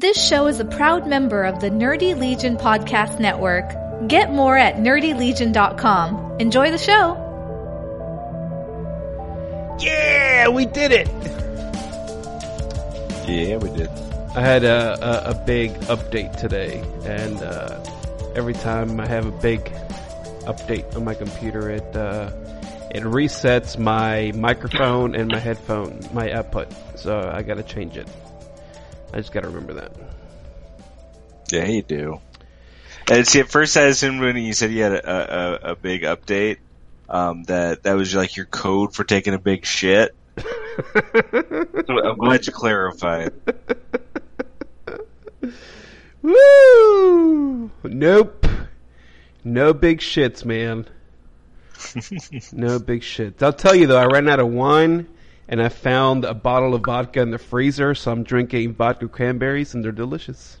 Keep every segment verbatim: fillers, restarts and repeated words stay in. This show is a proud member of the Nerdy Legion Podcast Network. Get more at Nerdy Legion dot com. Enjoy the show! Yeah, we did it! Yeah, we did. I had a, a, a big update today, and uh, every time I have a big update on my computer, it uh, it resets my microphone and my headphone, my output, so I gotta change it. I just gotta remember that. Yeah, you do. And see, at first I assumed when you said you had a, a, a big update, Um, that that was like your code for taking a big shit. I'm glad you clarified. Woo! Nope, no big shits, man. No big shits. I'll tell you though, I ran out of wine, and I found a bottle of vodka in the freezer, so I'm drinking vodka cranberries, and they're delicious.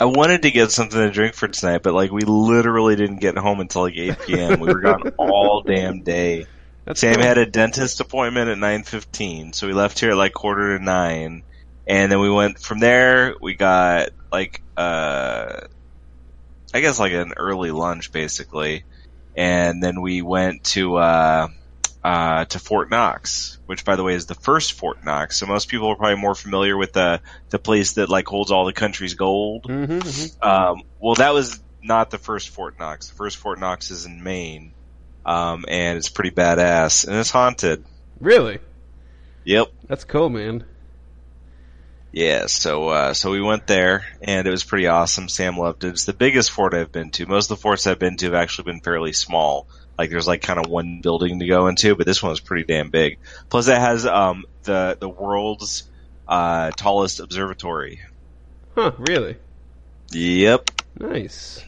I wanted to get something to drink for tonight, but like we literally didn't get home until like eight p.m. We were gone all damn day. That's Sam cool. had a dentist appointment at nine fifteen, so we left here at like quarter to nine, and then we went from there. We got like uh, I guess like an early lunch basically, and then we went to uh, uh, to Fort Knox, which by the way is the first Fort Knox, so most people are probably more familiar with the the place that like holds all the country's gold. Mm-hmm, mm-hmm. Um, well, that was not the first Fort Knox. The first Fort Knox is in Maine, um, and it's pretty badass, and it's haunted. Really? Yep. That's cool, man. Yeah, so uh, so we went there, and it was pretty awesome. Sam loved it. It's the biggest fort I've been to. Most of the forts I've been to have actually been fairly small. Like, there's, like, kind of one building to go into, but this one was pretty damn big. Plus, it has um, the the world's uh, tallest observatory. Huh, really? Yep. Nice.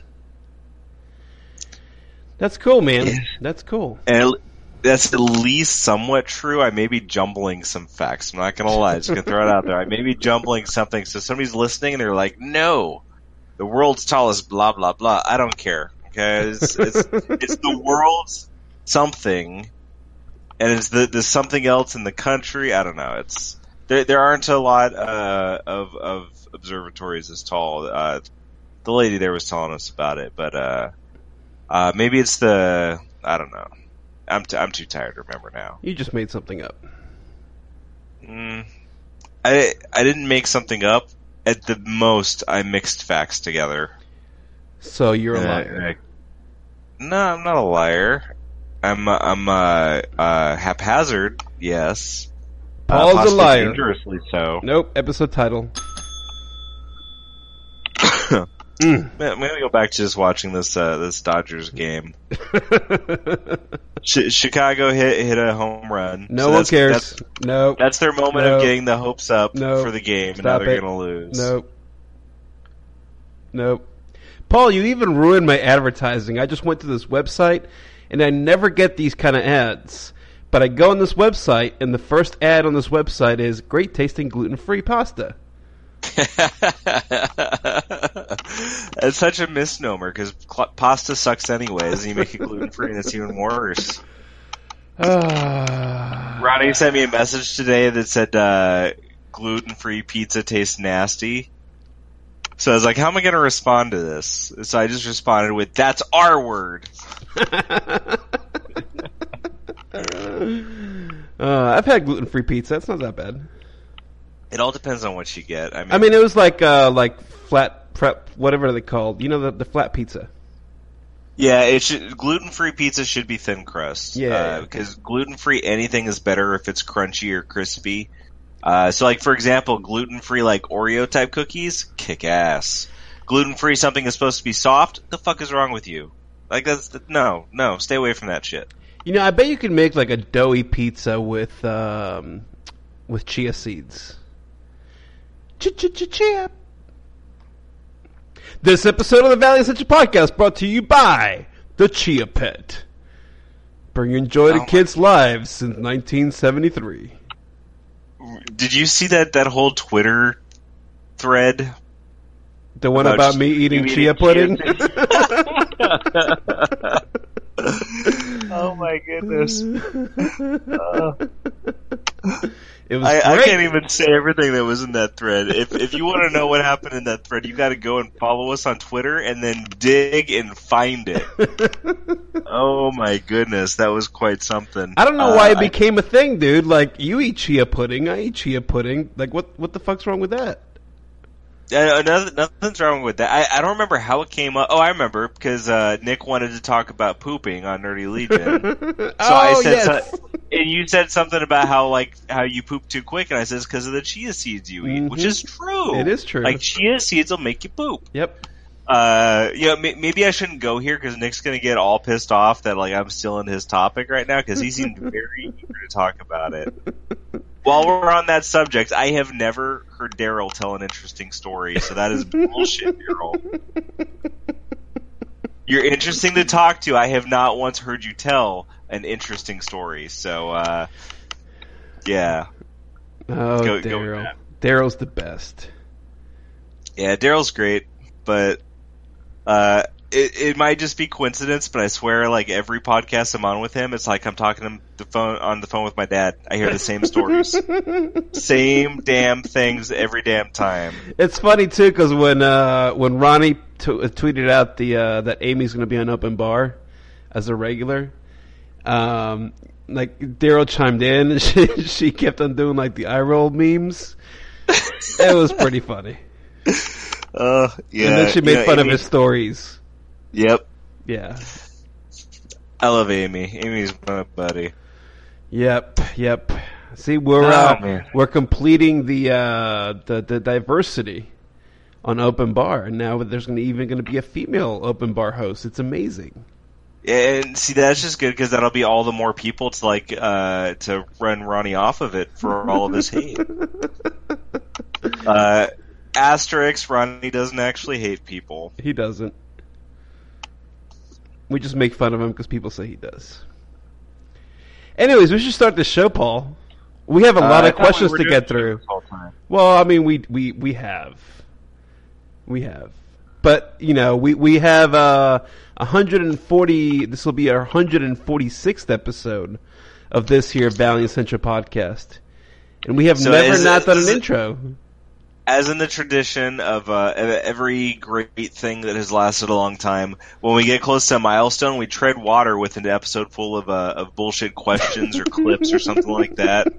That's cool, man. Yeah. That's cool. And it, that's at least somewhat true. I may be jumbling some facts. I'm not going to lie. I'm just going to throw it out there. I may be jumbling something. So somebody's listening, and they're like, no, the world's tallest blah, blah, blah. I don't care. Okay, it's, it's, it's the world's something, and it's the, the something else in the country. I don't know. It's there. There aren't a lot uh, of of observatories as tall. Uh, the lady there was telling us about it, but uh, uh, maybe it's the I don't know. I'm t- I'm too tired to remember now. You just made something up. Mm, I I didn't make something up. At the most, I mixed facts together. So you're a liar. Uh, no, I'm not a liar. I'm uh, I'm uh, uh, haphazard. Yes, Paul's uh, a liar. Dangerously so. Nope. Episode title. mm. I'm gonna go back to just watching this uh, this Dodgers game. Ch- Chicago hit hit a home run. No so one that's, cares. That's, no, that's their moment no. of getting the hopes up no. for the game, Stop and now they're it. gonna lose. Nope. Nope. Paul, you even ruined my advertising. I just went to this website, and I never get these kind of ads. But I go on this website, and the first ad on this website is great-tasting gluten-free pasta. That's such a misnomer, because cl- pasta sucks anyways, and you make it gluten-free, and it's even worse. Ronnie sent me a message today that said, uh, gluten-free pizza tastes nasty. So I was like, how am I going to respond to this? So I just responded with, that's our word. uh, I've had gluten-free pizza. It's not that bad. It all depends on what you get. I mean, I mean it was like uh, like flat prep, whatever they called. You know, the, the flat pizza. Yeah, it should, gluten-free pizza should be thin crust. Yeah. Because uh, yeah. gluten-free anything is better if it's crunchy or crispy. Uh, so, like, for example, gluten-free, like, Oreo-type cookies, kick ass. Gluten-free, something is supposed to be soft, the fuck is wrong with you? Like, that's, no, no, stay away from that shit. You know, I bet you could make, like, a doughy pizza with, um, with chia seeds. Ch-ch-ch-chia! This episode of the Valley Central Podcast brought to you by the Chia Pet. Bringing joy to kids' lives since nineteen seventy-three. Did you see that, that whole Twitter thread? The one about, about me eating chia pudding? Chia pudding? Oh my goodness. Uh, It was I, I can't even say everything that was in that thread. If if you want to know what happened in that thread, you got to go and follow us on Twitter and then dig and find it. Oh my goodness, that was quite something. I don't know uh, why it became I, a thing, dude. Like, you eat chia pudding, I eat chia pudding. Like, what what the fuck's wrong with that? Uh, nothing, nothing's wrong with that. I, I don't remember how it came up. Oh, I remember, because uh, Nick wanted to talk about pooping on Nerdy Legion. So oh, I said, yes. so, and you said something about how like how you poop too quick, and I said it's because of the chia seeds you eat, mm-hmm. which is true. It is true. Like, chia seeds will make you poop. Yep. Uh, you know, m- maybe I shouldn't go here because Nick's gonna get all pissed off that like I'm still in his topic right now because he seemed very eager to talk about it. While we're on that subject, I have never heard Daryl tell an interesting story, so that is bullshit, Daryl. You're interesting to talk to. I have not once heard you tell an interesting story, so uh, yeah. Oh, go, Daryl. Go Daryl's the best. Yeah, Daryl's great, but uh, it, it might just be coincidence, but I swear, like, every podcast I'm on with him, it's like I'm talking to him the phone, on the phone with my dad. I hear the same stories. Same damn things every damn time. It's funny, too, because when, uh, when Ronnie t- tweeted out the uh, that Amy's going to be on Open Bar as a regular, um, like, Daryl chimed in, and she, she kept on doing, like, the eye roll memes. It was pretty funny. Uh, yeah, and then she made you know, fun Amy, of his stories. Yep. Yeah. I love Amy. Amy's my buddy. Yep. Yep. See, we're oh, uh, we're completing the uh, the the diversity on Open Bar, and now there's gonna, even going to be a female Open Bar host. It's amazing. And see, that's just good because that'll be all the more people to like uh, to run Ronnie off of it for all of his hate. uh. Asterix, Ronnie doesn't actually hate people. He doesn't. We just make fun of him because people say he does. Anyways, we should start this show, Paul. We have a uh, lot of questions we to get through. Well, I mean, we, we, we have. We have. But, you know, we, we have uh, one hundred forty... This will be our one hundred forty-sixth episode of this here Valiant Central podcast. And we have so never is, not done an it, intro. As in the tradition of uh, every great thing that has lasted a long time, when we get close to a milestone, we tread water with an episode full of uh, of bullshit questions or clips or something like that.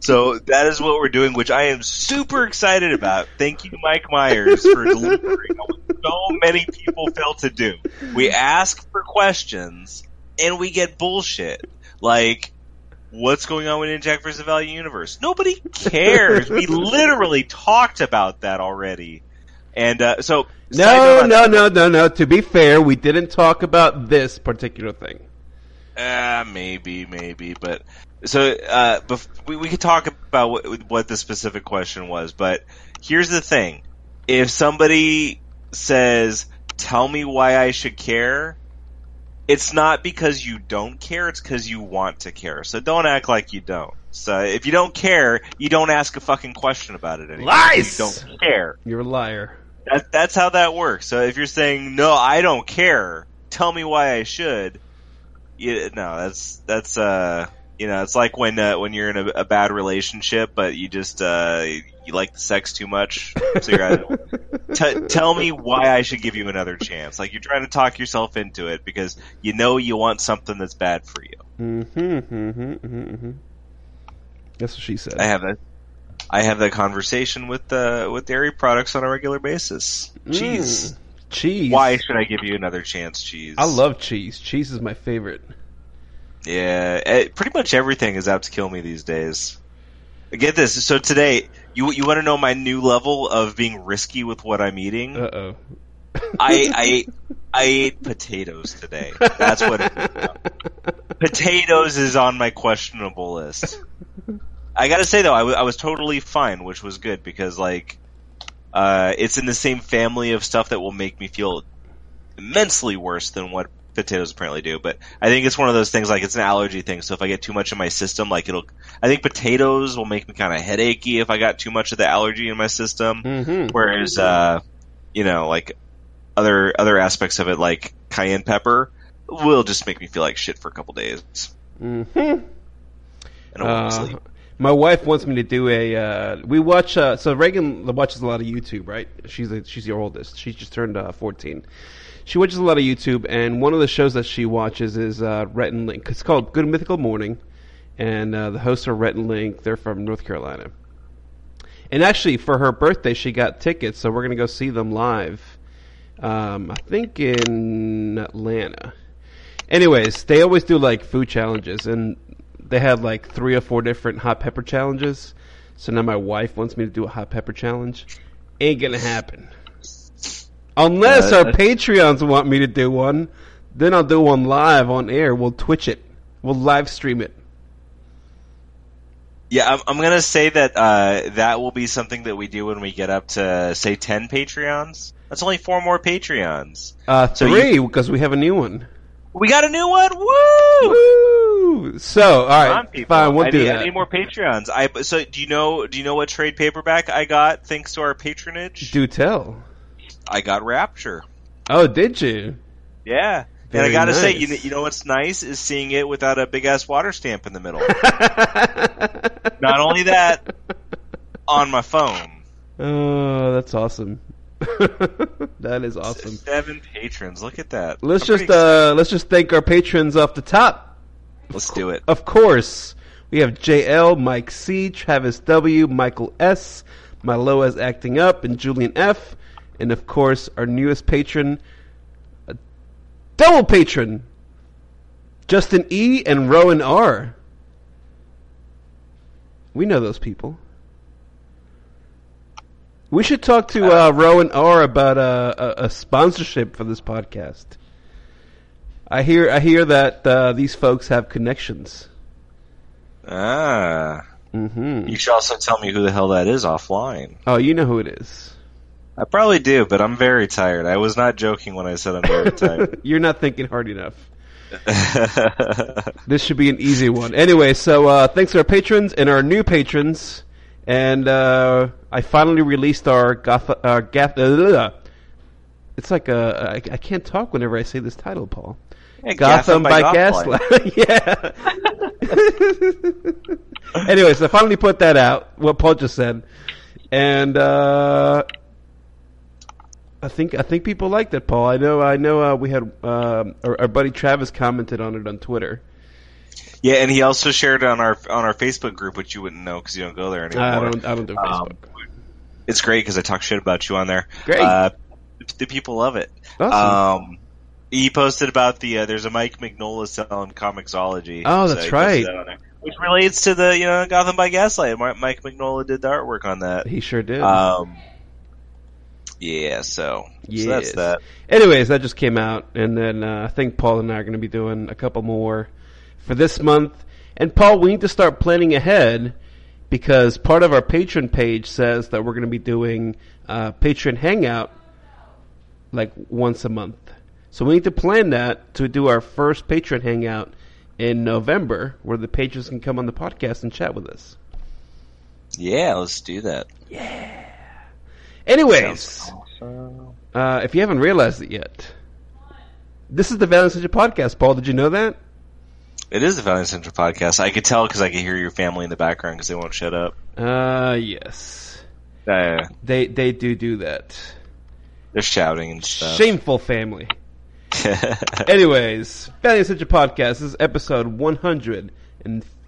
So that is what we're doing, which I am super excited about. Thank you, Mike Myers, for delivering what so many people fail to do. We ask for questions, and we get bullshit. Like... What's going on with Ninjak versus the Valiant Universe? Nobody cares. We literally talked about that already. And uh, so... No, no, no, no, no. To be fair, we didn't talk about this particular thing. Uh, maybe, maybe. But so uh, bef- we, we could talk about what, what the specific question was. But here's the thing. If somebody says, tell me why I should care... It's not because you don't care, it's because you want to care. So don't act like you don't. So if you don't care, you don't ask a fucking question about it anymore. Lies! You don't care. You're a liar. That, that's how that works. So if you're saying, no, I don't care, tell me why I should, you, no, that's, that's uh, you know, it's like when uh, when you're in a, a bad relationship, but you just, uh, you, you like the sex too much, so you're out of it. T- tell me why I should give you another chance. Like, you're trying to talk yourself into it because you know you want something that's bad for you. Mm-hmm, mm-hmm, mm-hmm. That's what she said. I have that. I have that conversation with uh, with dairy products on a regular basis. Cheese, mm, cheese. Why should I give you another chance? Cheese. I love cheese. Cheese is my favorite. Yeah, it, pretty much everything is out to kill me these days. Get this. So today, you you want to know my new level of being risky with what I'm eating? Uh oh. I I I ate potatoes today. That's what. It, potatoes is on my questionable list. I gotta say though, I, w- I was totally fine, which was good because like, uh, it's in the same family of stuff that will make me feel immensely worse than what potatoes apparently do, but I think it's one of those things, like, it's an allergy thing, so if I get too much in my system, like, it'll... I think potatoes will make me kind of headachy if I got too much of the allergy in my system, mm-hmm. whereas, uh, you know, like, other other aspects of it, like cayenne pepper, will just make me feel like shit for a couple days. Mm-hmm. And I won't uh, sleep. My wife wants me to do a. Uh, we watch. Uh, so Reagan watches a lot of YouTube, right? She's a, she's the oldest. She just turned uh, fourteen. She watches a lot of YouTube, and one of the shows that she watches is uh, Rhett and Link. It's called Good Mythical Morning, and uh, the hosts are Rhett and Link. They're from North Carolina. And actually, for her birthday, she got tickets, so we're going to go see them live. Um, I think in Atlanta. Anyways, they always do like food challenges, and they had like three or four different hot pepper challenges. So now my wife wants me to do a hot pepper challenge. Ain't gonna happen. Unless uh, our Patreons want me to do one, then I'll do one live on air. We'll Twitch it. We'll live stream it. Yeah, I'm, I'm gonna say that uh, that will be something that we do when we get up to say ten Patreons. That's only four more Patreons. Uh, three because so we have a new one. We got a new one. Woo! Woo! So, all right, on, fine. We'll I do need, that. I need more Patreons. I so do you know? Do you know what trade paperback I got thanks to our patronage? Do tell. I got Rapture. Oh, did you? Yeah. Very and I gotta nice. say, you know, you know what's nice is seeing it without a big ass water stamp in the middle. Not only that, on my phone. Oh, that's awesome. That is awesome. Seven patrons. Look at that. Let's I'm just uh, let's just thank our patrons off the top. Let's do it. Of course, we have J L, Mike C, Travis W, Michael S, Miloa's acting up, and Julian F, and of course our newest patron. Double patron, Justin E and Rowan R. We know those people. We should talk to uh, uh, Rowan R about uh, a, a sponsorship for this podcast. I hear, I hear that uh, these folks have connections. Ah, mm-hmm. You should also tell me who the hell that is offline. Oh, you know who it is. I probably do, but I'm very tired. I was not joking when I said I'm very tired. You're not thinking hard enough. This should be an easy one. Anyway, so uh, thanks to our patrons and our new patrons. And uh, I finally released our... Goth- uh, Gath- uh, it's like a... I, I can't talk whenever I say this title, Paul. Yeah, Gotham, Gotham by, by Gaslight. Yeah. Anyway, so I finally put that out, what Paul just said. And... Uh, I think I think people liked it, Paul. I know I know. Uh, we had uh, our, our buddy Travis commented on it on Twitter. Yeah, and he also shared it on our on our Facebook group, which you wouldn't know because you don't go there anymore. I don't. I don't do Facebook. Um, it's great because I talk shit about you on there. Great. Uh, the people love it. Awesome. Um, he posted about the uh, there's a Mike Mignola selling Comixology. Oh, that's so right. That which relates to the you know Gotham by Gaslight. Mike Mignola did the artwork on that. He sure did. Um, Yeah, so, yes. so that's that. Anyways, that just came out, and then uh, I think Paul and I are going to be doing a couple more for this month. And, Paul, we need to start planning ahead because part of our Patreon page says that we're going to be doing uh, Patreon Hangout like once a month. So we need to plan that to do our first Patreon Hangout in November where the patrons can come on the podcast and chat with us. Yeah, let's do that. Yeah. Anyways, awesome. uh, if you haven't realized it yet, this is the Valiant Central Podcast, Paul. Did you know that? It is the Valiant Central Podcast. I could tell because I could hear your family in the background because they won't shut up. Uh, yes. Uh, they they do do that. They're shouting and stuff. Shameful family. Anyways, Valiant Central Podcast. This is episode one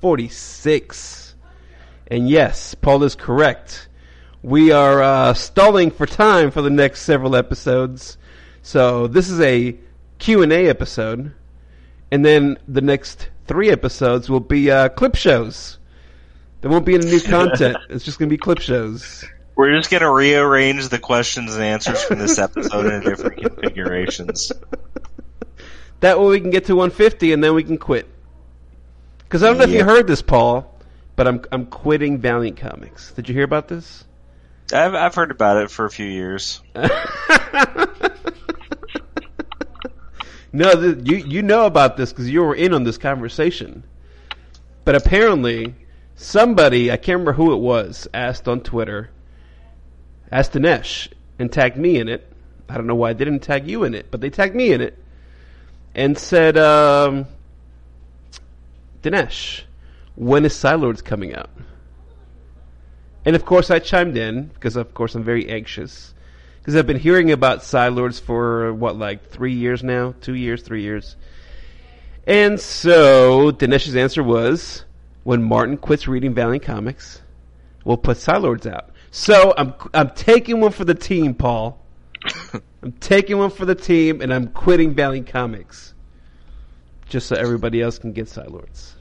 forty-six. And yes, Paul is correct. We are uh, stalling for time for the next several episodes. So this is a Q and A episode. And then the next three episodes will be uh, clip shows. There won't be any new content. It's just going to be clip shows. We're just going to rearrange the questions and answers from this episode in different configurations. That way we can get to one fifty and then we can quit. Because I don't know yeah. if you heard this, Paul, but I'm I'm quitting Valiant Comics. Did you hear about this? I've I've heard about it for a few years. No, the, you you know about this because you were in on this conversation. But apparently, somebody I can't remember who it was asked on Twitter, asked Dinesh and tagged me in it. I don't know why they didn't tag you in it, but they tagged me in it and said, um, Dinesh, when is Psi-Lords coming out? And of course I chimed in because of course I'm very anxious because I've been hearing about Psi-Lords for what, like three years now? Two years, three years. And so Dinesh's answer was, when Martin quits reading Valiant comics, we'll put Psi-Lords out. So I'm I'm taking one for the team, Paul. I'm taking one for the team, and I'm quitting Valiant comics just so everybody else can get Psi-Lords.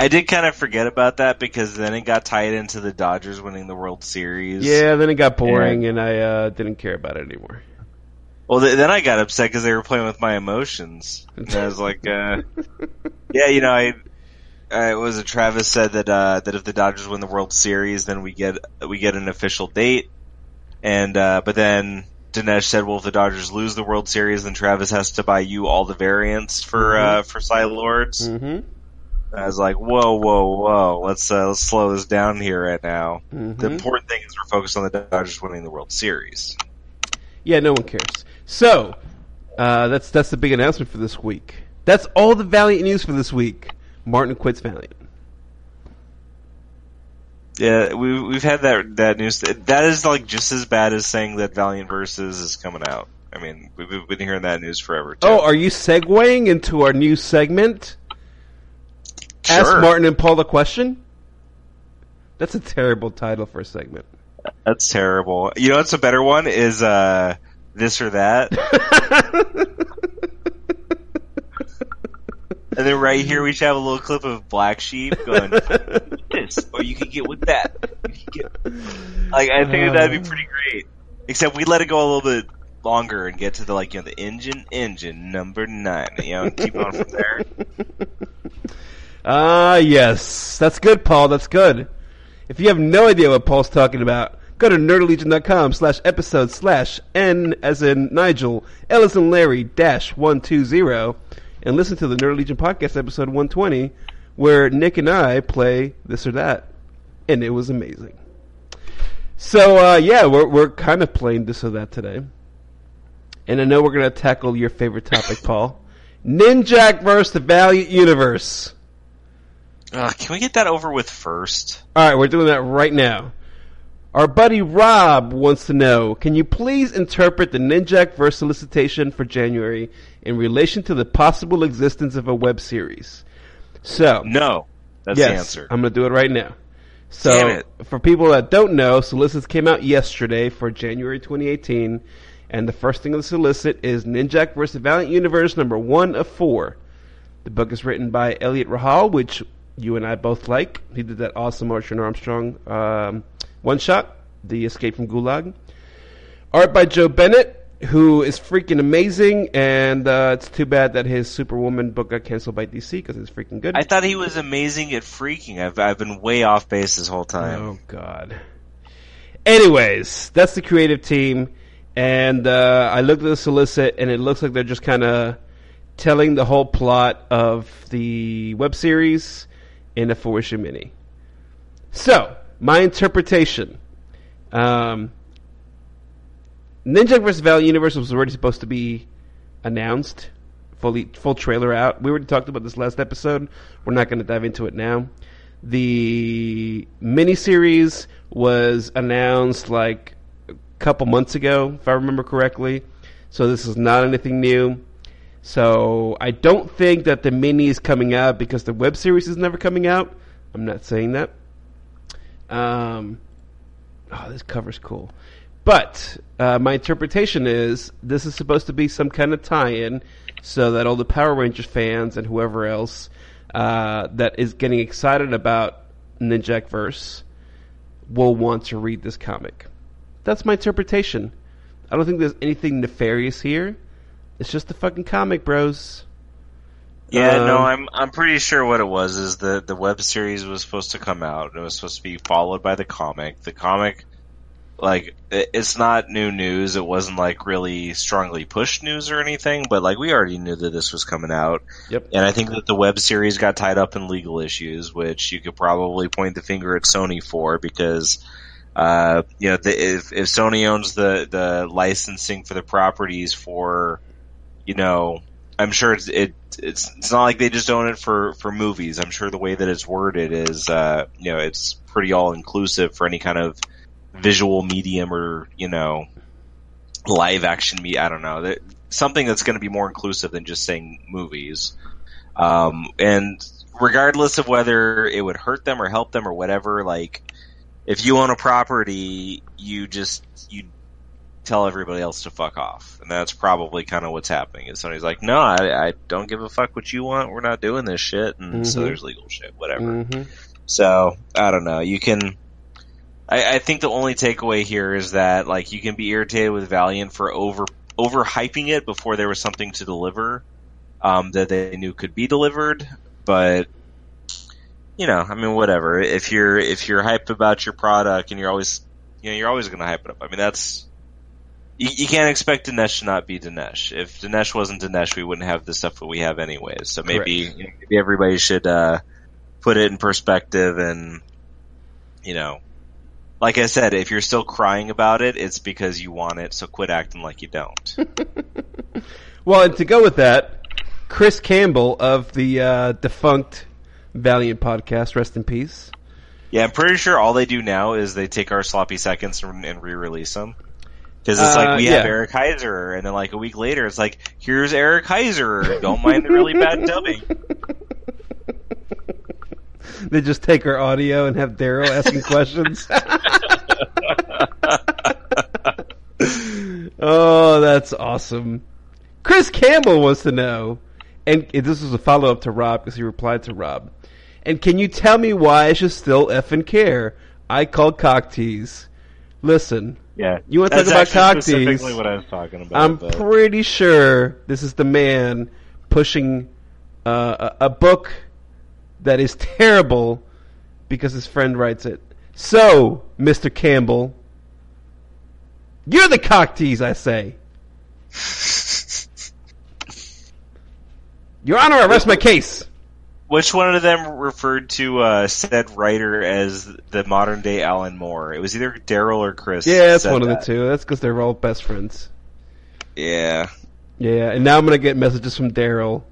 I did kind of forget about that because then it got tied into the Dodgers winning the World Series. Yeah, then it got boring, and, and I uh, didn't care about it anymore. Well, th- then I got upset because they were playing with my emotions. And I was like, uh, yeah, you know, I... Uh, it was a Travis said that uh, that if the Dodgers win the World Series, then we get we get an official date. And uh, but then Dinesh said, "Well, if the Dodgers lose the World Series, then Travis has to buy you all the variants for mm-hmm. uh, for Psi-Lords." Mm-hmm. I was like, "Whoa, whoa, whoa! Let's uh, let's slow this down here right now." Mm-hmm. The important thing is we're focused on the Dodgers winning the World Series. Yeah, no one cares. So uh, that's that's the big announcement for this week. That's all the Valiant news for this week. Martin quits Valiant. Yeah, we, we've had that that news. That is like just as bad as saying that Valiant Versus is coming out. I mean, we've, we've been hearing that news forever, too. Oh, are you segueing into our new segment? Sure. Ask Martin and Paul the question? That's a terrible title for a segment. That's terrible. You know what's a better one is uh, This or That. And then right here we should have a little clip of Black Sheep going, this, or you could get with that. Get... Like, I think uh, that would be pretty great. Except we let it go a little bit longer and get to the, like, you know, the engine, engine, number nine. You know, keep on from there. Ah, uh, yes. That's good, Paul. That's good. If you have no idea what Paul's talking about, go to NerdyLegion.com slash episode slash N as in Nigel, L as in Larry, dash one two zero. And listen to the Nerdy Legion Podcast episode one twenty, where Nick and I play This or That, and it was amazing. So uh, yeah, we're we're kind of playing This or That today, and I know we're gonna tackle your favorite topic, Paul: Ninjak versus the Valiant Universe. Uh, can we get that over with first? All right, we're doing that right now. Our buddy Rob wants to know, can you please interpret the Ninjak versus solicitation for January in relation to the possible existence of a web series? So no, that's yes, the answer. I'm going to do it right now. So Damn it. For people that don't know, solicits came out yesterday for January twenty eighteen, and the first thing on the solicit is Ninjak versus the Valiant Universe, number one of four. The book is written by Elliot Rahal, which you and I both like. He did that awesome Archer and Armstrong um, one-shot, The Escape from Gulag. Art by Joe Bennett, who is freaking amazing, and uh, it's too bad that his Superwoman book got canceled by D C because it's freaking good. I thought he was amazing at freaking. I've I've been way off base this whole time. Oh, God. Anyways, that's the creative team, and uh, I looked at the solicit, and it looks like they're just kind of telling the whole plot of the web series in a four-issue mini. So, my interpretation... Um... Ninjak versus. Valiant Universe was already supposed to be announced, fully, full trailer out. We already talked about this last episode. We're not going to dive into it now. The miniseries was announced like a couple months ago, if I remember correctly. So this is not anything new. So I don't think that the mini is coming out because the web series is never coming out. I'm not saying that. Um, oh, this cover's cool. But uh, my interpretation is this is supposed to be some kind of tie-in so that all the Power Rangers fans and whoever else uh, that is getting excited about Ninjak Verse will want to read this comic. That's my interpretation. I don't think there's anything nefarious here. It's just the fucking comic, bros. Yeah, um, no, I'm I'm pretty sure what it was is the, the web series was supposed to come out. It was supposed to be followed by the comic. The comic... Like, it's not new news. It wasn't, like, really strongly pushed news or anything, but, like, we already knew that this was coming out. Yep. And I think that the web series got tied up in legal issues, which you could probably point the finger at Sony for because, uh, you know, the, if, if Sony owns the, the licensing for the properties for, you know, I'm sure it's it, it's it's not like they just own it for, for movies. I'm sure the way that it's worded is uh, you know, it's pretty all inclusive for any kind of visual medium or, you know, live action media. I don't know, something that's going to be more inclusive than just saying movies. Um, and regardless of whether it would hurt them or help them or whatever, like if you own a property, you just you. tell everybody else to fuck off, and that's probably kind of what's happening. Is somebody's like, no, I, I don't give a fuck what you want. We're not doing this shit, and mm-hmm. so there's legal shit, whatever. Mm-hmm. So I don't know. You can. I, I think the only takeaway here is that like you can be irritated with Valiant for over overhyping it before there was something to deliver um, that they knew could be delivered, but. You know, I mean, whatever. If you're if you're hyped about your product, and you're always, you know, you're always going to hype it up. I mean, that's. You can't expect Dinesh to not be Dinesh. If Dinesh wasn't Dinesh, we wouldn't have the stuff that we have anyways. So maybe, you know, maybe everybody should uh, put it in perspective and, you know, like I said, if you're still crying about it, it's because you want it, so quit acting like you don't. Well, and to go with that, Chris Campbell of the uh, defunct Valiant podcast, rest in peace. Yeah, I'm pretty sure all they do now is they take our sloppy seconds and, and re-release them. Because it's like, we uh, yeah. have Eric Heiser, and then like a week later, it's like, here's Eric Heiser. Don't mind the really bad dubbing. They just take our audio and have Daryl asking questions. Oh, that's awesome. Chris Campbell wants to know, and this is a follow-up to Rob, because he replied to Rob. And can you tell me why I should still effing care? I call cock tease. Listen. Yeah, you want to talk about cock tease? That's specifically what I was talking about. I'm but. pretty sure this is the man pushing uh, a, a book that is terrible because his friend writes it. So, Mister Campbell, you're the cock tease, I say. Your Honor, I rest my case. Which one of them referred to uh, said writer as the modern-day Alan Moore? It was either Daryl or Chris. Yeah, that's one of that. the two. That's because they're all best friends. Yeah. Yeah, and now I'm going to get messages from Daryl.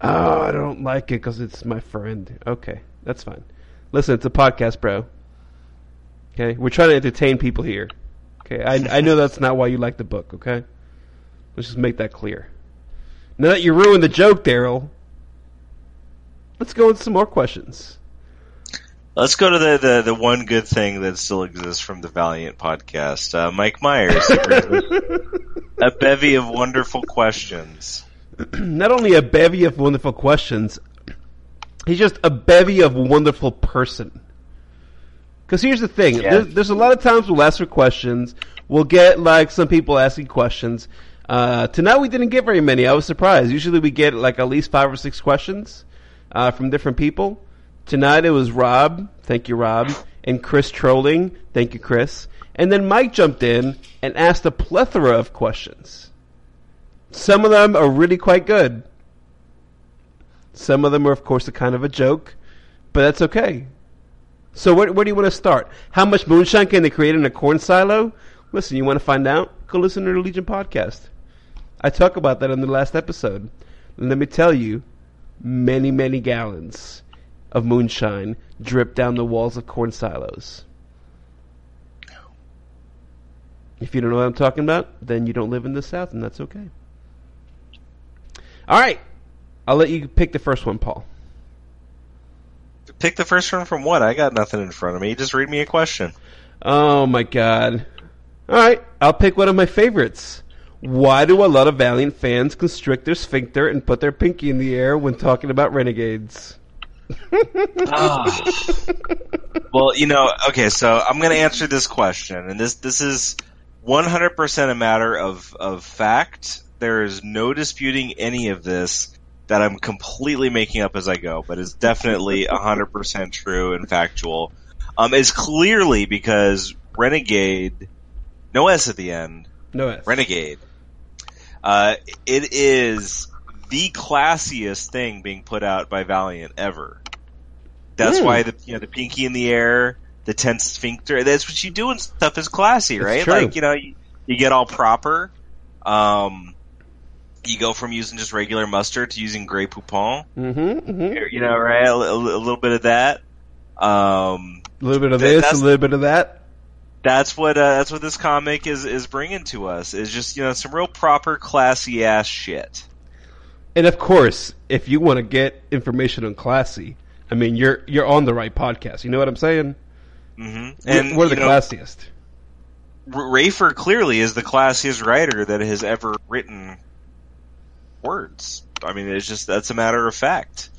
Oh, I don't like it because it's my friend. Okay, that's fine. Listen, it's a podcast, bro. Okay? We're trying to entertain people here. Okay? I, I know that's not why you like the book, okay? Let's just make that clear. Now that you ruined the joke, Daryl... Let's go with some more questions. Let's go to the, the, the one good thing that still exists from the Valiant podcast. Uh, Mike Myers. A bevy of wonderful questions. Not only a bevy of wonderful questions, he's just a bevy of wonderful person. Because here's the thing. Yeah. There's, there's a lot of times we'll ask for questions. We'll get, like, some people asking questions. Uh, tonight we didn't get very many. I was surprised. Usually we get, like, at least five or six questions. Uh, from different people. Tonight it was Rob, thank you Rob, and Chris trolling, thank you Chris. And then Mike jumped in and asked a plethora of questions. Some of them are really quite good. Some of them are of course a kind of a joke, but that's okay. So where, where do you want to start? How much moonshine can they create in a corn silo? Listen, you want to find out? Go listen to the Legion podcast. I talk about that in the last episode. And let me tell you, many, many gallons of moonshine drip down the walls of corn silos. If you don't know what I'm talking about, then you don't live in the South, and that's okay. All right. I'll let you pick the first one, Paul. Pick the first one from what? I got nothing in front of me. Just read me a question. Oh, my God. All right. I'll pick one of my favorites. Why do a lot of Valiant fans constrict their sphincter and put their pinky in the air when talking about Renegades? Oh. Well, you know, okay, so I'm going to answer this question, and this this is one hundred percent a matter of, of fact. There is no disputing any of this that I'm completely making up as I go, but it's definitely one hundred percent true and factual. Um, it's clearly because Renegade, no S at the end, no S. Renegade. Uh, it is the classiest thing being put out by Valiant ever. That's mm. why the you know the pinky in the air, the tense sphincter. That's what you do and stuff is classy, right? Like you know you, you get all proper. Um, you go from using just regular mustard to using Grey Poupon. Mm-hmm, mm-hmm. You know, right? A, a, a little bit of that. Um, a little bit of th- this, a little bit of that. That's what uh, that's what this comic is, is bringing to us. Is just, you know, some real proper classy ass shit. And of course, if you want to get information on classy, I mean, you're you're on the right podcast. You know what I'm saying? Mm-hmm. And we're, we're the know, classiest. Rafer clearly is the classiest writer that has ever written words. I mean, it's just that's a matter of fact.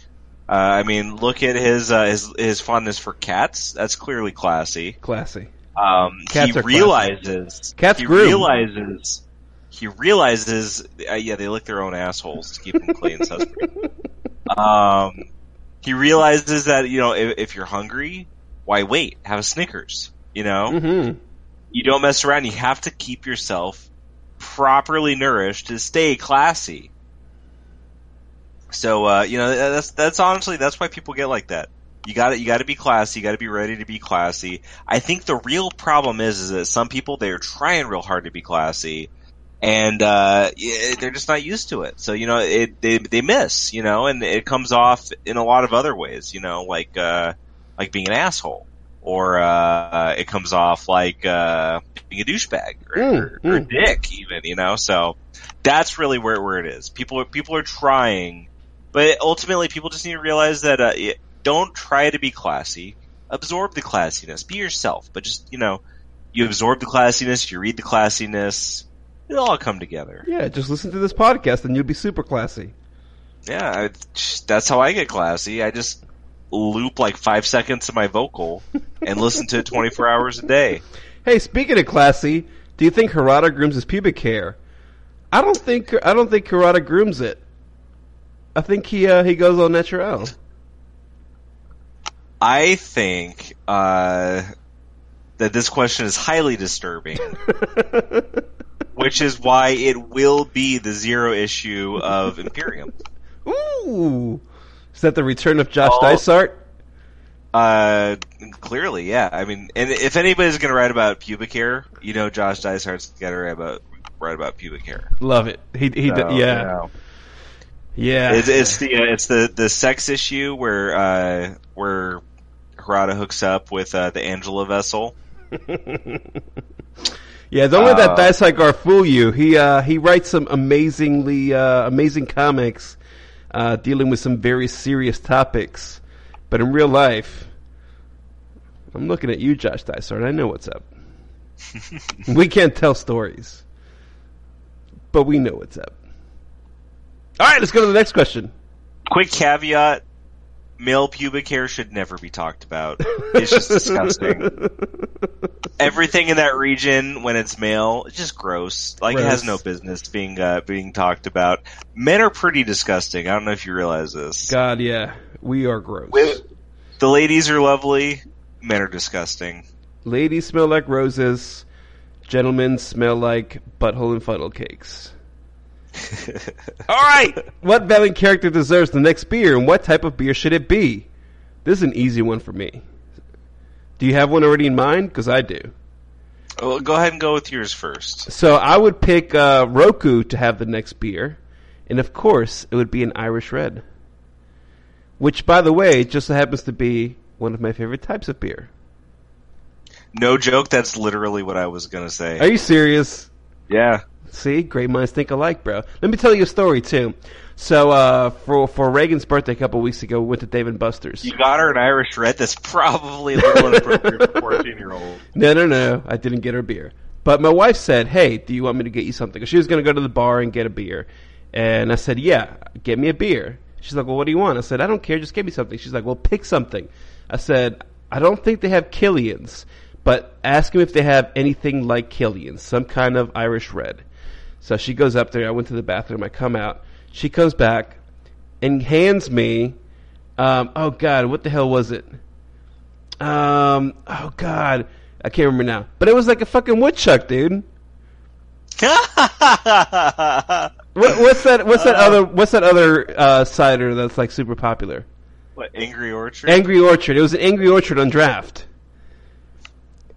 Uh, I mean, look at his uh, his his fondness for cats. That's clearly classy. Classy. Um, cats he are realizes. Classy. Cats he groom. realizes. He realizes. Uh, yeah, they lick their own assholes to keep them clean. um, he realizes that, you know, if, if you're hungry, why wait? Have a Snickers. You know, mm-hmm. You don't mess around. You have to keep yourself properly nourished to stay classy. So uh, you know, that's that's honestly that's why people get like that. You got You got to be classy. You got to be ready to be classy. I think the real problem is is that some people, they are trying real hard to be classy, and uh, they're just not used to it. So you know, it they they miss. You know, and it comes off in a lot of other ways. You know, like uh, like being an asshole, or uh, it comes off like uh, being a douchebag or, mm, or, or mm. a dick, even. You know, so that's really where where it is. People people are trying. But ultimately, people just need to realize that uh, it, don't try to be classy. Absorb the classiness. Be yourself. But just, you know, you absorb the classiness, you read the classiness, it'll all come together. Yeah, just listen to this podcast and you'll be super classy. Yeah, I, that's how I get classy. I just loop like five seconds of my vocal and listen to it twenty-four hours a day. Hey, speaking of classy, do you think Hirata grooms his pubic hair? I don't think I don't think Hirata grooms it. I think he uh, he goes on natural. I think uh, that this question is highly disturbing, which is why it will be the zero issue of Imperium. Ooh, is that the return of Josh oh, Dysart? Uh, clearly, yeah. I mean, and if anybody's going to write about pubic hair, you know, Josh Dysart's got to write about write about pubic hair. Love it. He he so, d- yeah. yeah. Yeah, it's, it's the it's the, the sex issue where uh, where Hirata hooks up with uh, the Angela vessel. Yeah, don't let uh, that Daisaikar fool you. He uh, he writes some amazingly uh, amazing comics uh, dealing with some very serious topics, but in real life, I'm looking at you, Josh Dysart. I know what's up. We can't tell stories, but we know what's up. All right, let's go to the next question. Quick caveat, male pubic hair should never be talked about. It's just disgusting. Everything in that region, when it's male, it's just gross. Like, gross. It has no business being uh, being talked about. Men are pretty disgusting. I don't know if you realize this. God, yeah. We are gross. With, the ladies are lovely. Men are disgusting. Ladies smell like roses. Gentlemen smell like butthole and funnel cakes. All right. What Valiant character deserves the next beer, and what type of beer should it be? This is an easy one for me. Do you have one already in mind? Because I do. Well, go ahead and go with yours first. So I would pick uh, Roku to have the next beer, and of course it would be an Irish Red, which, by the way, just so happens to be one of my favorite types of beer. No joke. That's literally what I was going to say. Are you serious? Yeah. See, great minds think alike, bro. Let me tell you a story, too. So, uh, for for Reagan's birthday a couple weeks ago, we went to Dave and Buster's. You got her an Irish Red that's probably a little inappropriate for a fourteen-year-old. No, no, no. I didn't get her beer. But my wife said, hey, do you want me to get you something? She was going to go to the bar and get a beer. And I said, yeah, get me a beer. She's like, well, what do you want? I said, I don't care. Just give me something. She's like, well, pick something. I said, I don't think they have Killian's, but ask them if they have anything like Killian's, some kind of Irish Red. So she goes up there. I went to the bathroom. I come out. She comes back and hands me, um, oh, God, what the hell was it? Um, oh, God. I can't remember now. But it was like a fucking woodchuck, dude. what, what's that What's that uh, other What's that other uh, cider that's like super popular? What, Angry Orchard? Angry Orchard. It was an Angry Orchard on draft.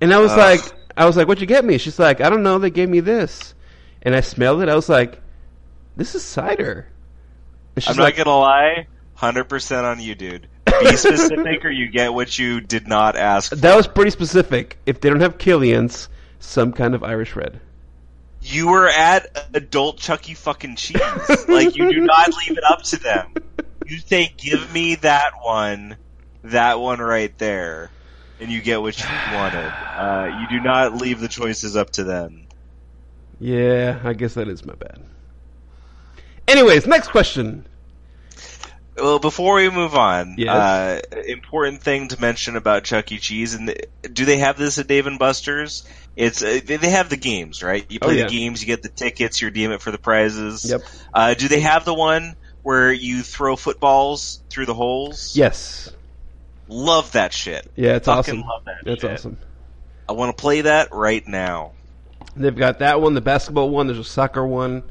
And I was uh. like, I was like, what'd you get me? She's like, I don't know. They gave me this. And I smelled it. I was like, this is cider. I'm like, not gonna lie, one hundred percent on you, dude. Be specific or you get what you did not ask for. That was pretty specific. If they don't have Killian's, some kind of Irish red. You were at adult Chuck E. fucking cheese. Like, you do not leave it up to them. You say, give me that one, that one right there, and you get what you wanted. Uh, you do not leave the choices up to them. Yeah, I guess that is my bad. Anyways, next question. Well, before we move on, yes. uh, important thing to mention about Chuck E. Cheese, and the, do they have this at Dave and Buster's? It's uh, they have the games, right? You play oh, yeah. the games, you get the tickets, you redeem it for the prizes. Yep. Uh, do they have the one where you throw footballs through the holes? Yes. Love that shit. Yeah, it's Fucking awesome. Love that That's shit. awesome. I want to play that right now. They've got that one, the basketball one. There's a soccer one.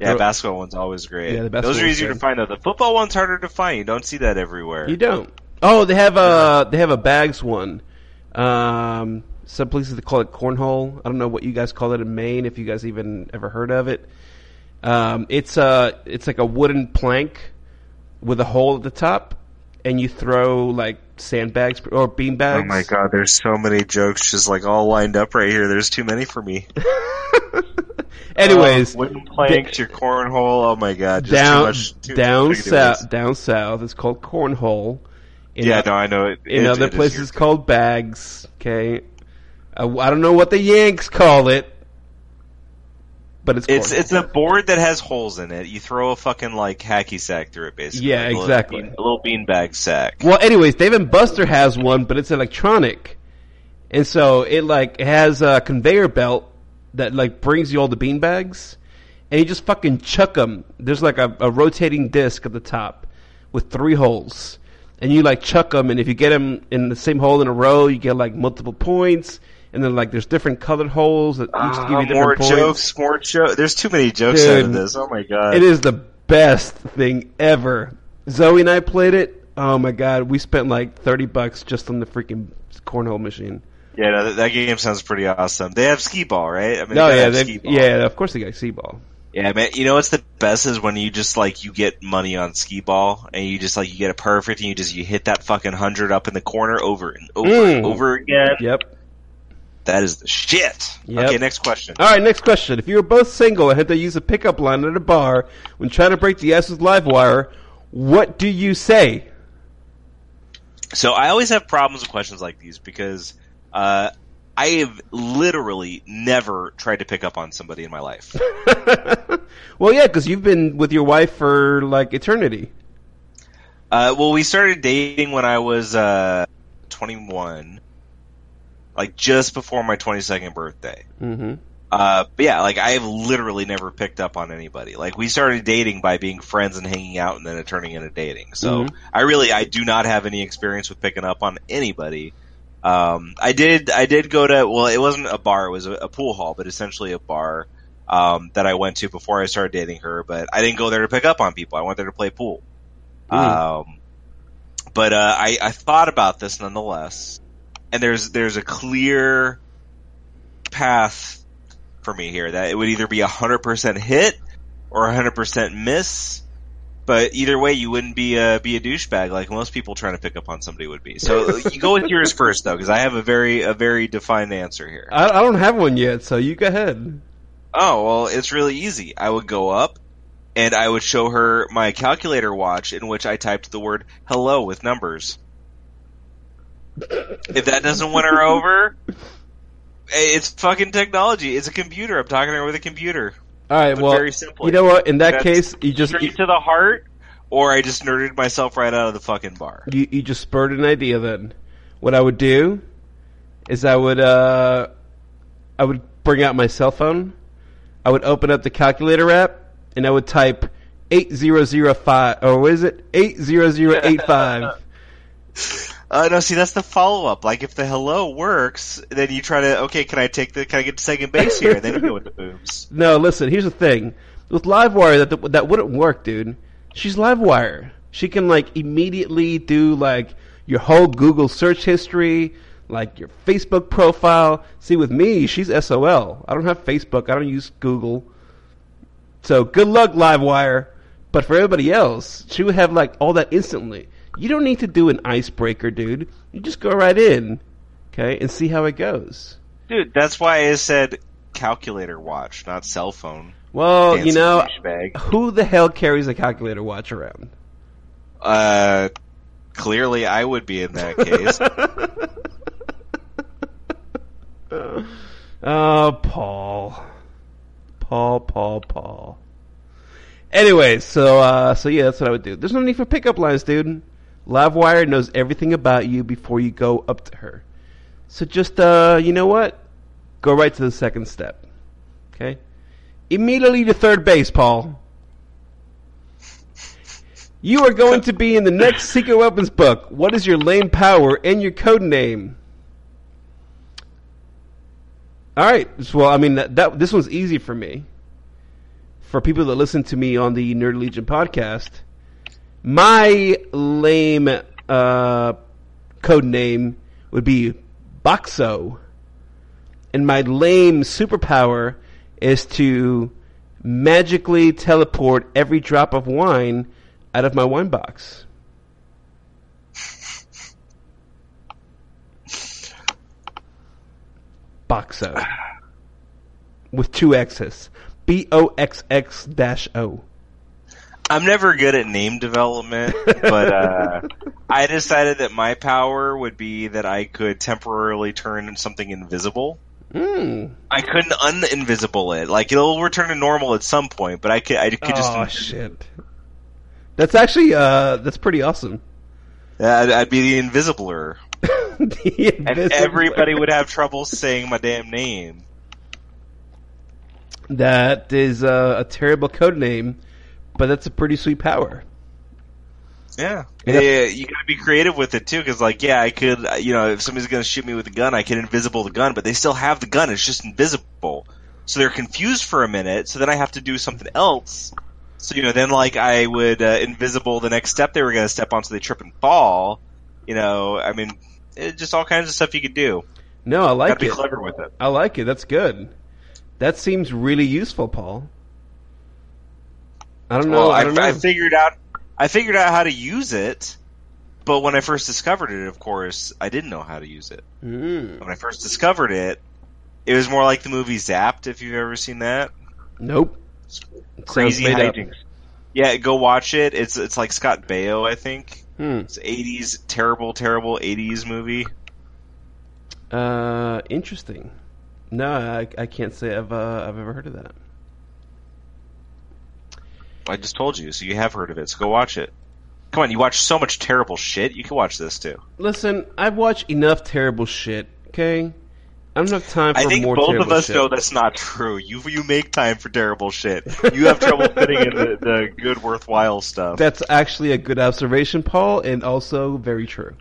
Yeah, basketball one's always great. Yeah, the Those are easier great. to find, though. The football one's harder to find. You don't see that everywhere. You don't. Oh, they have a they have a bags one. Um, some places they call it cornhole. I don't know what you guys call it in Maine. If you guys even ever heard of it, um, it's a it's like a wooden plank with a hole at the top, and you throw like sandbags or bean bags. Oh my god, there's so many jokes just like all lined up right here. There's too many for me. Anyways, uh, wooden planks, your cornhole. Oh my god, just down too much, too down south, down south. It's called cornhole. In yeah, other, no, I know. It, in it, other it places, it's called bags. Okay, I, I don't know what the Yanks call it, but it's it's cornhole. It's a board that has holes in it. You throw a fucking like hacky sack through it, basically. Yeah, like exactly. A little beanbag sack. Well, anyways, Dave and Buster has one, but it's electronic, and so it like it has a conveyor belt that like brings you all the beanbags, and you just fucking chuck them. There's like a, a rotating disc at the top with three holes, and you like chuck them. And if you get them in the same hole in a row, you get like multiple points. And then like there's different colored holes that each uh, give you different more points. More jokes, more jokes. There's too many jokes Dude, out of this. Oh my god! It is the best thing ever. Zoe and I played it. Oh my god, we spent like thirty bucks just on the freaking cornhole machine. Yeah, no, that game sounds pretty awesome. They have skee-ball, right? I mean, no, yeah, they, yeah, of course they got skee-ball. Yeah, man, you know what's the best is when you just, like, you get money on skee-ball, and you just, like, you get a perfect, and you just, you hit that fucking hundred up in the corner over and over mm. and over again. Yep. That is the shit. Yep. Okay, next question. All right, next question. If you were both single and had to use a pickup line at a bar when trying to break the ice with live wire, what do you say? So I always have problems with questions like these, because... Uh, I have literally never tried to pick up on somebody in my life. Well, yeah, because you've been with your wife for, like, eternity. Uh, well, we started dating when I was uh, twenty-one, like, just before my twenty-second birthday. Mm-hmm. Uh, but, yeah, like, I have literally never picked up on anybody. Like, we started dating by being friends and hanging out and then it turning into dating. So, mm-hmm. I really, I do not have any experience with picking up on anybody. Um, I did, I did go to, well, it wasn't a bar, it was a, a pool hall, but essentially a bar, um, that I went to before I started dating her, but I didn't go there to pick up on people. I went there to play pool. Mm. Um, but, uh, I, I thought about this nonetheless, and there's, there's a clear path for me here that it would either be a hundred percent hit or a hundred percent miss. But either way, you wouldn't be a be a douchebag like most people trying to pick up on somebody would be. So you go with yours first, though, because I have a very a very defined answer here. I, I don't have one yet, so you go ahead. Oh well, it's really easy. I would go up, and I would show her my calculator watch, in which I typed the word "hello" with numbers. If that doesn't win her over, it's fucking technology. It's a computer. I'm talking to her with a computer. All right, well, very simple. You know what? In that That's case, you just straight you, to the heart, or I just nerded myself right out of the fucking bar. You, you just spurred an idea. Then, what I would do is I would uh, I would bring out my cell phone. I would open up the calculator app, and I would type eight zero zero five. Or what is it? Eight zero zero eight five. Uh, no, see, that's the follow-up. Like, if the hello works, then you try to, okay, can I take the, can I get to second base here? And they don't go with the boobs. No, listen, here's the thing. With Livewire, that that wouldn't work, dude. She's Livewire. She can, like, immediately do, like, your whole Google search history, like, your Facebook profile. See, with me, she's S O L. I don't have Facebook. I don't use Google. So good luck, Livewire. But for everybody else, she would have like all that instantly. You don't need to do an icebreaker, dude. You just go right in, okay, and see how it goes. Dude, that's why I said calculator watch, not cell phone. Well, Dance you know, who the hell carries a calculator watch around? Uh, clearly I would be in that case. Oh, Paul. Paul, Paul, Paul. Anyway, so, uh, so yeah, that's what I would do. There's no need for pickup lines, dude. Livewire knows everything about you before you go up to her. So just, uh, you know what? Go right to the second step. Okay? Immediately to third base, Paul. You are going to be in the next Secret Weapons book. What is your lane power and your code name? All right. Well, I mean, that, that this one's easy for me. For people that listen to me on the Nerd Legion podcast, my lame uh, code name would be Boxo, and my lame superpower is to magically teleport every drop of wine out of my wine box. Boxo with two X's. B O X X dash O. I'm never good at name development, but uh, I decided that my power would be that I could temporarily turn something invisible. Mm. I couldn't un-invisible it. Like, it'll return to normal at some point, but I could, I could just... Oh, shit. That's actually, uh, that's pretty awesome. I'd, I'd be the Invisibler. The Invisibler. And everybody would have trouble saying my damn name. That is uh, a terrible code name, but that's a pretty sweet power. Yeah, yeah, you gotta be creative with it too, because like, yeah, I could, you know, if somebody's gonna shoot me with a gun, I can invisible the gun, but they still have the gun; it's just invisible. So they're confused for a minute. So then I have to do something else. So you know, then like I would uh, invisible the next step they were gonna step on, so they trip and fall. You know, I mean, it, just all kinds of stuff you could do. No, I like gotta it. Be clever with it. I like it. That's good. That seems really useful, Paul. I don't know. Well, I, I, don't know. I figured out. I figured out how to use it, but when I first discovered it, of course, I didn't know how to use it. Mm. When I first discovered it, it was more like the movie Zapped. If you've ever seen that, nope. It crazy hijinks. Up. Yeah, go watch it. It's it's like Scott Baio, I think. Hmm. It's eighties terrible, terrible eighties movie. Uh, interesting. No, I, I can't say I've uh, I've ever heard of that. I just told you, so you have heard of it. So go watch it. Come on, you watch so much terrible shit. You can watch this too. Listen, I've watched enough terrible shit. Okay, I don't have time for more terrible shit. I think both of us shit. know that's not true. You you make time for terrible shit. You have trouble fitting in the, the good, worthwhile stuff. That's actually a good observation, Paul, and also very true.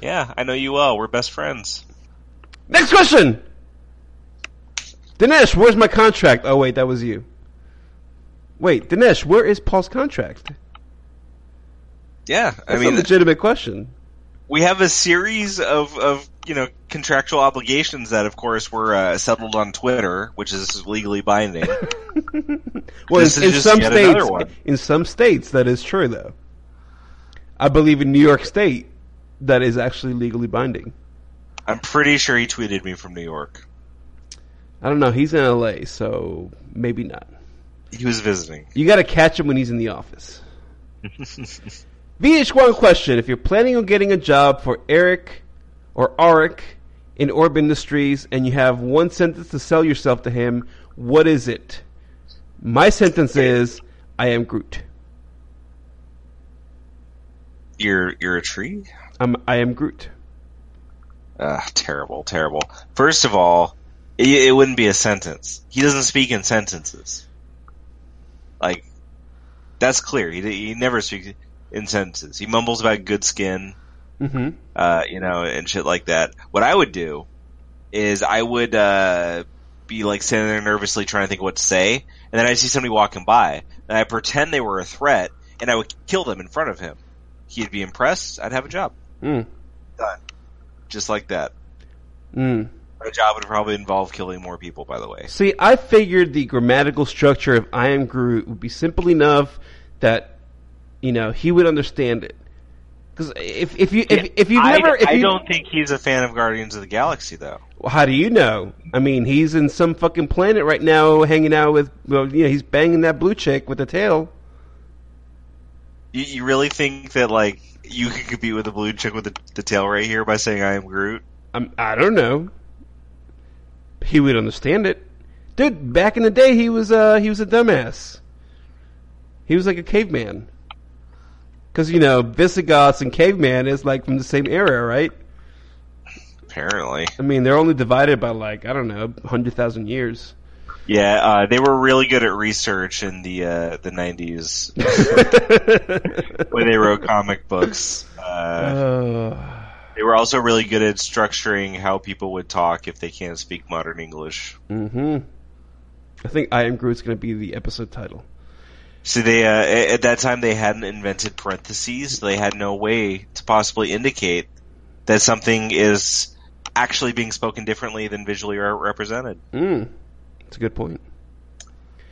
Yeah, I know you well. We're best friends. Next question. Dinesh, where's my contract? Oh, wait, that was you. Wait, Dinesh, where is Paul's contract? Yeah, I That's mean... That's a legitimate question. We have a series of, of, you know, contractual obligations that, of course, were uh, settled on Twitter, which is legally binding. Well, in, is in, some states, in some states, that is true, though. I believe in New York State, that is actually legally binding. I'm pretty sure he tweeted me from New York. I don't know. He's in L A, so maybe not. He was visiting. You got to catch him when he's in the office. V H one question. If you're planning on getting a job for Eric or Arik in Orb Industries and you have one sentence to sell yourself to him, what is it? My sentence is, I am Groot. You're you're a tree? I'm, I am Groot. Ah, terrible, terrible. First of all, it wouldn't be a sentence. He doesn't speak in sentences. Like, that's clear. He he never speaks in sentences. He mumbles about good skin, mm-hmm. uh, you know, and shit like that. What I would do is I would uh, be, like, standing there nervously trying to think what to say, and then I'd see somebody walking by, and I'd pretend they were a threat, and I would kill them in front of him. He'd be impressed. I'd have a job. Mm. Done. Just like that. Mm. My job would probably involve killing more people, by the way. See, I figured the grammatical structure of I am Groot would be simple enough that, you know, he would understand it. Because if, if you if, if you've never... If I, I you, don't think he's a fan of Guardians of the Galaxy, though. Well, how do you know? I mean, he's in some fucking planet right now hanging out with... Well, you know, he's banging that blue chick with the tail. You, you really think that, like, you could compete with the blue chick with the, the tail right here by saying I am Groot? I'm, I don't know. He would understand it. Dude, back in the day, he was uh, he was a dumbass. He was like a caveman. Because, you know, Visigoths and caveman is, like, from the same era, right? Apparently. I mean, they're only divided by, like, I don't know, one hundred thousand years. Yeah, uh, they were really good at research in the uh, the nineties. When they wrote comic books. Uh, uh... They were also really good at structuring how people would talk if they can't speak modern English. Mm-hmm. I think I Am Groot's going to be the episode title. So they uh, at that time they hadn't invented parentheses. So they had no way to possibly indicate that something is actually being spoken differently than visually re- represented. Mm. That's a good point.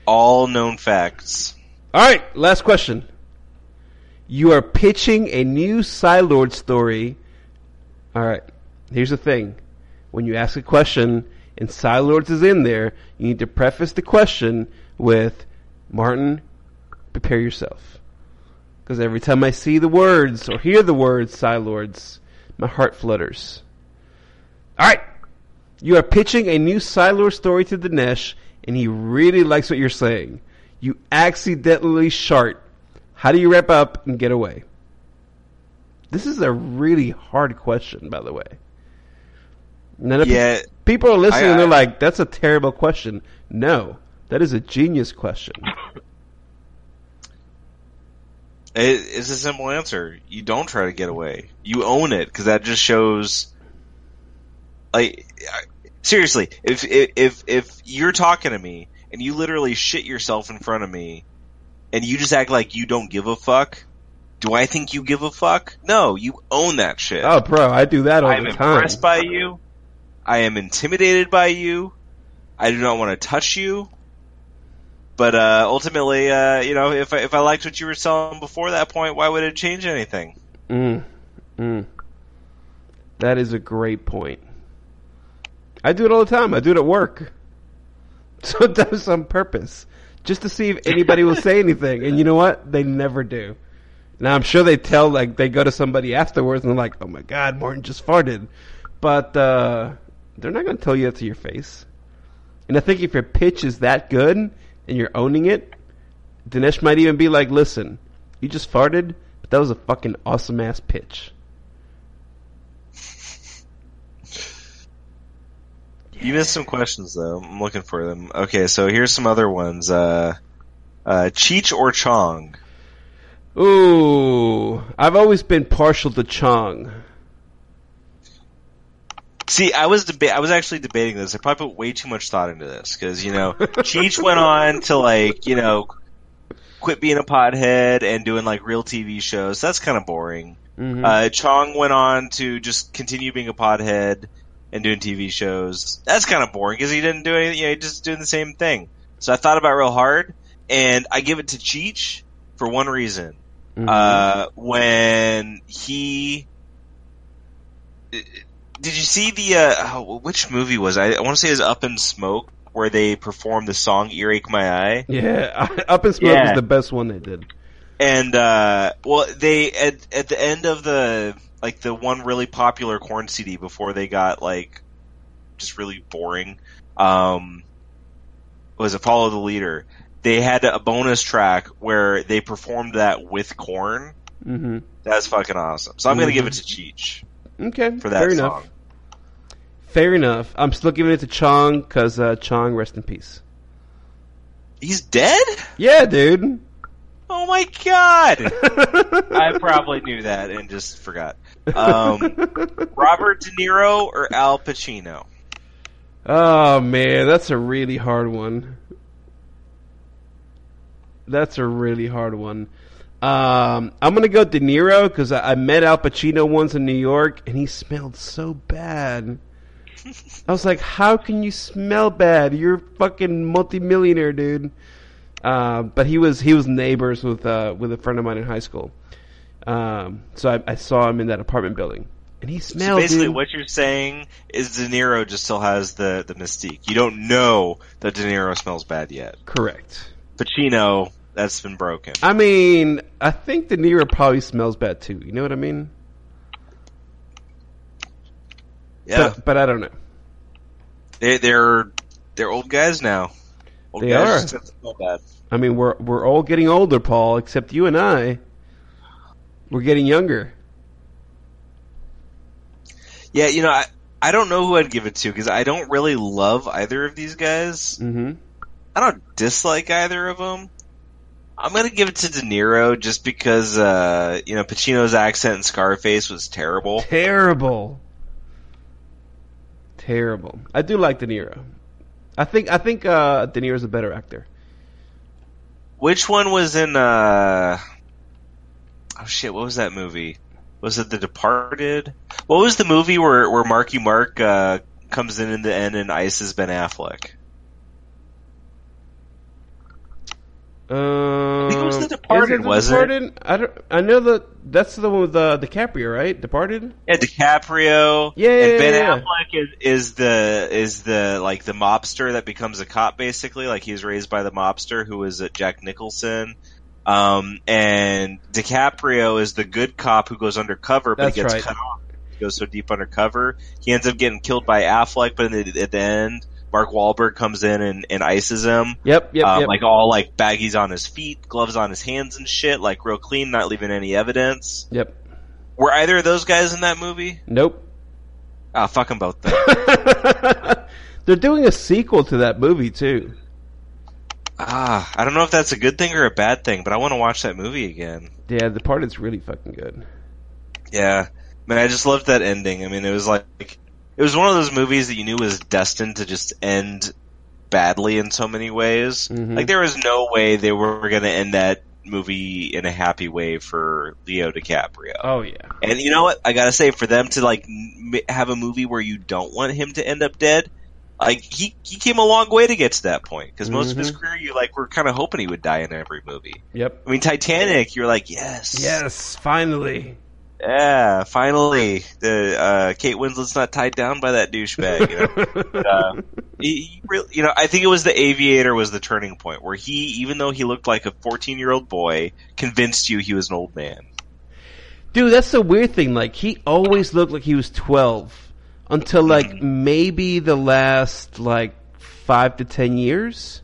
All known facts. All right, last question. You are pitching a new Psi-Lord story. All right, here's the thing. When you ask a question and Psi-Lords is in there, you need to preface the question with, Martin, prepare yourself. Because every time I see the words or hear the words Psi-Lords, my heart flutters. All right, you are pitching a new Psi-Lord story to Dinesh, and he really likes what you're saying. You accidentally shart. How do you wrap up and get away? This is a really hard question, by the way. None of yeah, people are listening I, I, and they're like, that's a terrible question. No, that is a genius question. It's a simple answer. You don't try to get away. You own it, because that just shows... Like, seriously, if, if, if you're talking to me and you literally shit yourself in front of me and you just act like you don't give a fuck... Do I think you give a fuck? No, you own that shit. Oh, bro, I do that all the time. I am impressed by you. I am intimidated by you. I do not want to touch you. But uh, ultimately, uh, you know, if I, if I liked what you were selling before that point, why would it change anything? Mm. Mm. That is a great point. I do it all the time. I do it at work. Sometimes on purpose. Just to see if anybody will say anything. And you know what? They never do. Now, I'm sure they tell, like, they go to somebody afterwards and they're like, oh my god, Martin just farted. But uh, they're not going to tell you that to your face. And I think if your pitch is that good and you're owning it, Dinesh might even be like, listen, you just farted, but that was a fucking awesome-ass pitch. You missed some questions, though. I'm looking for them. Okay, so here's some other ones. Uh, uh, Cheech or Chong? Ooh, I've always been partial to Chong. See, I was deba- I was actually debating this. I probably put way too much thought into this because, you know, Cheech went on to, like, you know, quit being a pothead and doing, like, real T V shows. That's kind of boring. Mm-hmm. Uh, Chong went on to just continue being a pothead and doing T V shows. That's kind of boring because he didn't do anything. You know, he just doing the same thing. So I thought about it real hard, and I give it to Cheech for one reason. Mm-hmm. Uh, when he... Did you see the... Uh, oh, which movie was it? I want to say it was Up in Smoke, where they performed the song Earache My Eye. Yeah, Up in Smoke yeah. is the best one they did. And, uh, well, they... At, at the end of the... Like, the one really popular Korn C D before they got, like, just really boring, um, was Apollo the Leader. They had a bonus track where they performed that with Korn. Mm-hmm. That's fucking awesome. So I'm mm-hmm. going to give it to Cheech. Okay, for that fair song. Enough. Fair enough. I'm still giving it to Chong because uh, Chong, rest in peace. He's dead? Yeah, dude. Oh my god! I probably knew that and just forgot. Um, Robert De Niro or Al Pacino? Oh man, that's a really hard one. That's a really hard one. Um, I'm going to go De Niro because I, I met Al Pacino once in New York, and he smelled so bad. I was like, how can you smell bad? You're a fucking multimillionaire, dude. Uh, but he was he was neighbors with uh, with a friend of mine in high school. Um, so I, I saw him in that apartment building. And he smelled, so basically, dude. What you're saying is De Niro just still has the, the mystique. You don't know that De Niro smells bad yet. Correct. Pacino, that's been broken. I mean, I think De Niro probably smells bad too. You know what I mean? Yeah. But, but I don't know. They, they're they're old guys now. Old they guys are. Smell bad. I mean, we're we're all getting older, Paul. Except you and I. We're getting younger. Yeah, you know, I, I don't know who I'd give it to, because I don't really love either of these guys. Mm-hmm. I don't dislike either of them. I'm going to give it to De Niro just because, uh, you know, Pacino's accent in Scarface was terrible. Terrible. Terrible. I do like De Niro. I think I think uh, De Niro's a better actor. Which one was in... Uh... Oh, shit, what was that movie? Was it The Departed? What was the movie where, where Marky Mark uh, comes in in the end and Ice is Ben Affleck? Uh, I think it was The Departed, wasn't it? Departed? I, don't, I know that that's the one with uh, DiCaprio, right? Departed? Yeah, DiCaprio. Yeah, yeah, and Ben yeah, yeah. Affleck is, is the is the like the mobster that becomes a cop, basically. Like, he was raised by the mobster who was uh, Jack Nicholson. Um, and DiCaprio is the good cop who goes undercover, but That's he gets right. cut off. He goes so deep undercover. He ends up getting killed by Affleck, but in the, at the end, Mark Wahlberg comes in and, and ices him. Yep, yep, um, yep. Like, all, like, baggies on his feet, gloves on his hands and shit, like, real clean, not leaving any evidence. Yep. Were either of those guys in that movie? Nope. Ah, oh, fuck them both, though. They're doing a sequel to that movie, too. Ah, I don't know if that's a good thing or a bad thing, but I want to watch that movie again. Yeah, The part is really fucking good. Yeah. Man, I just loved that ending. I mean, it was like... It was one of those movies that you knew was destined to just end badly in so many ways. Mm-hmm. Like, there was no way they were going to end that movie in a happy way for Leo DiCaprio. Oh, yeah. And you know what? I gotta say, for them to, like, have a movie where you don't want him to end up dead... Like, he, he came a long way to get to that point, because most mm-hmm. of his career, you like were kind of hoping he would die in every movie. Yep. I mean, Titanic, you're like, yes, yes, finally, yeah, finally, the uh, Kate Winslet's not tied down by that douchebag. You know, but, uh, he, he really, you know, I think it was The Aviator was the turning point where he, even though he looked like a fourteen-year-old boy, convinced you he was an old man. Dude, that's the weird thing. Like, he always looked like he was twelve. Until, like, maybe the last, like, five to ten years.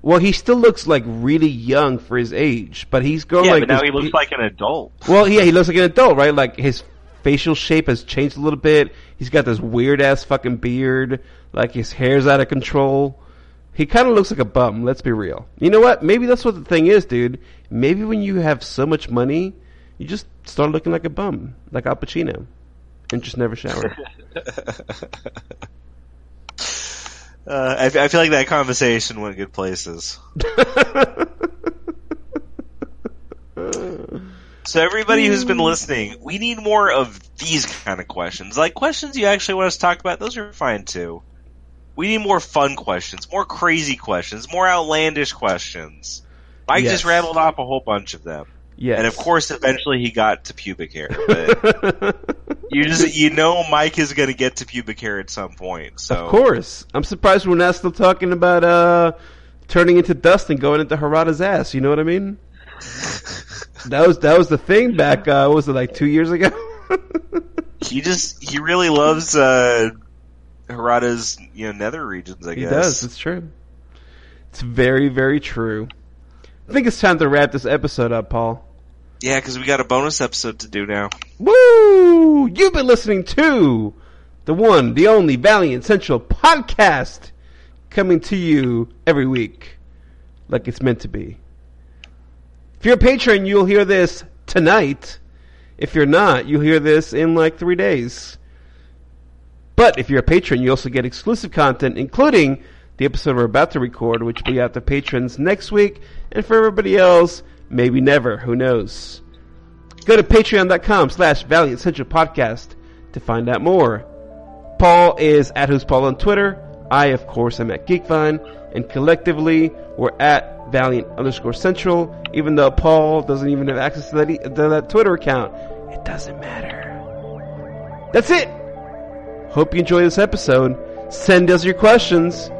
Well, he still looks, like, really young for his age. But he's going, yeah, like... Yeah, but now this, he looks he, like an adult. Well, yeah, he looks like an adult, right? Like, his facial shape has changed a little bit. He's got this weird-ass fucking beard. Like, his hair's out of control. He kind of looks like a bum, let's be real. You know what? Maybe that's what the thing is, dude. Maybe when you have so much money, you just start looking like a bum. Like Al Pacino. And just never shower. uh, I, I feel like that conversation went good places. So everybody who's been listening, we need more of these kind of questions. Like, questions you actually want us to talk about, those are fine too. We need more fun questions, more crazy questions, more outlandish questions. Mike yes. just rattled off a whole bunch of them. Yes. And of course, eventually he got to pubic hair. But... You just, you know, Mike is going to get to pubic hair at some point. So of course, I'm surprised we're not still talking about uh, turning into dust and going into Harada's ass. You know what I mean? that was that was the thing back. Uh, what was it, like two years ago? he just he really loves uh, Harada's, you know, nether regions. I he guess he does. It's true. It's very, very true. I think it's time to wrap this episode up, Paul. Yeah, because we got a bonus episode to do now. Woo! You've been listening to the one, the only Valiant Central podcast, coming to you every week like it's meant to be. If you're a patron, you'll hear this tonight. If you're not, you'll hear this in like three days. But if you're a patron, you also get exclusive content, including the episode we're about to record, which will be out to patrons next week, and for everybody else... Maybe never. Who knows? Go to patreon dot com slash Valiant Central Podcast to find out more. Paul is at Who's Paul on Twitter. I, of course, am at Geekvine. And collectively, we're at Valiant underscore Central. Even though Paul doesn't even have access to that, e- to that Twitter account, it doesn't matter. That's it. Hope you enjoy this episode. Send us your questions.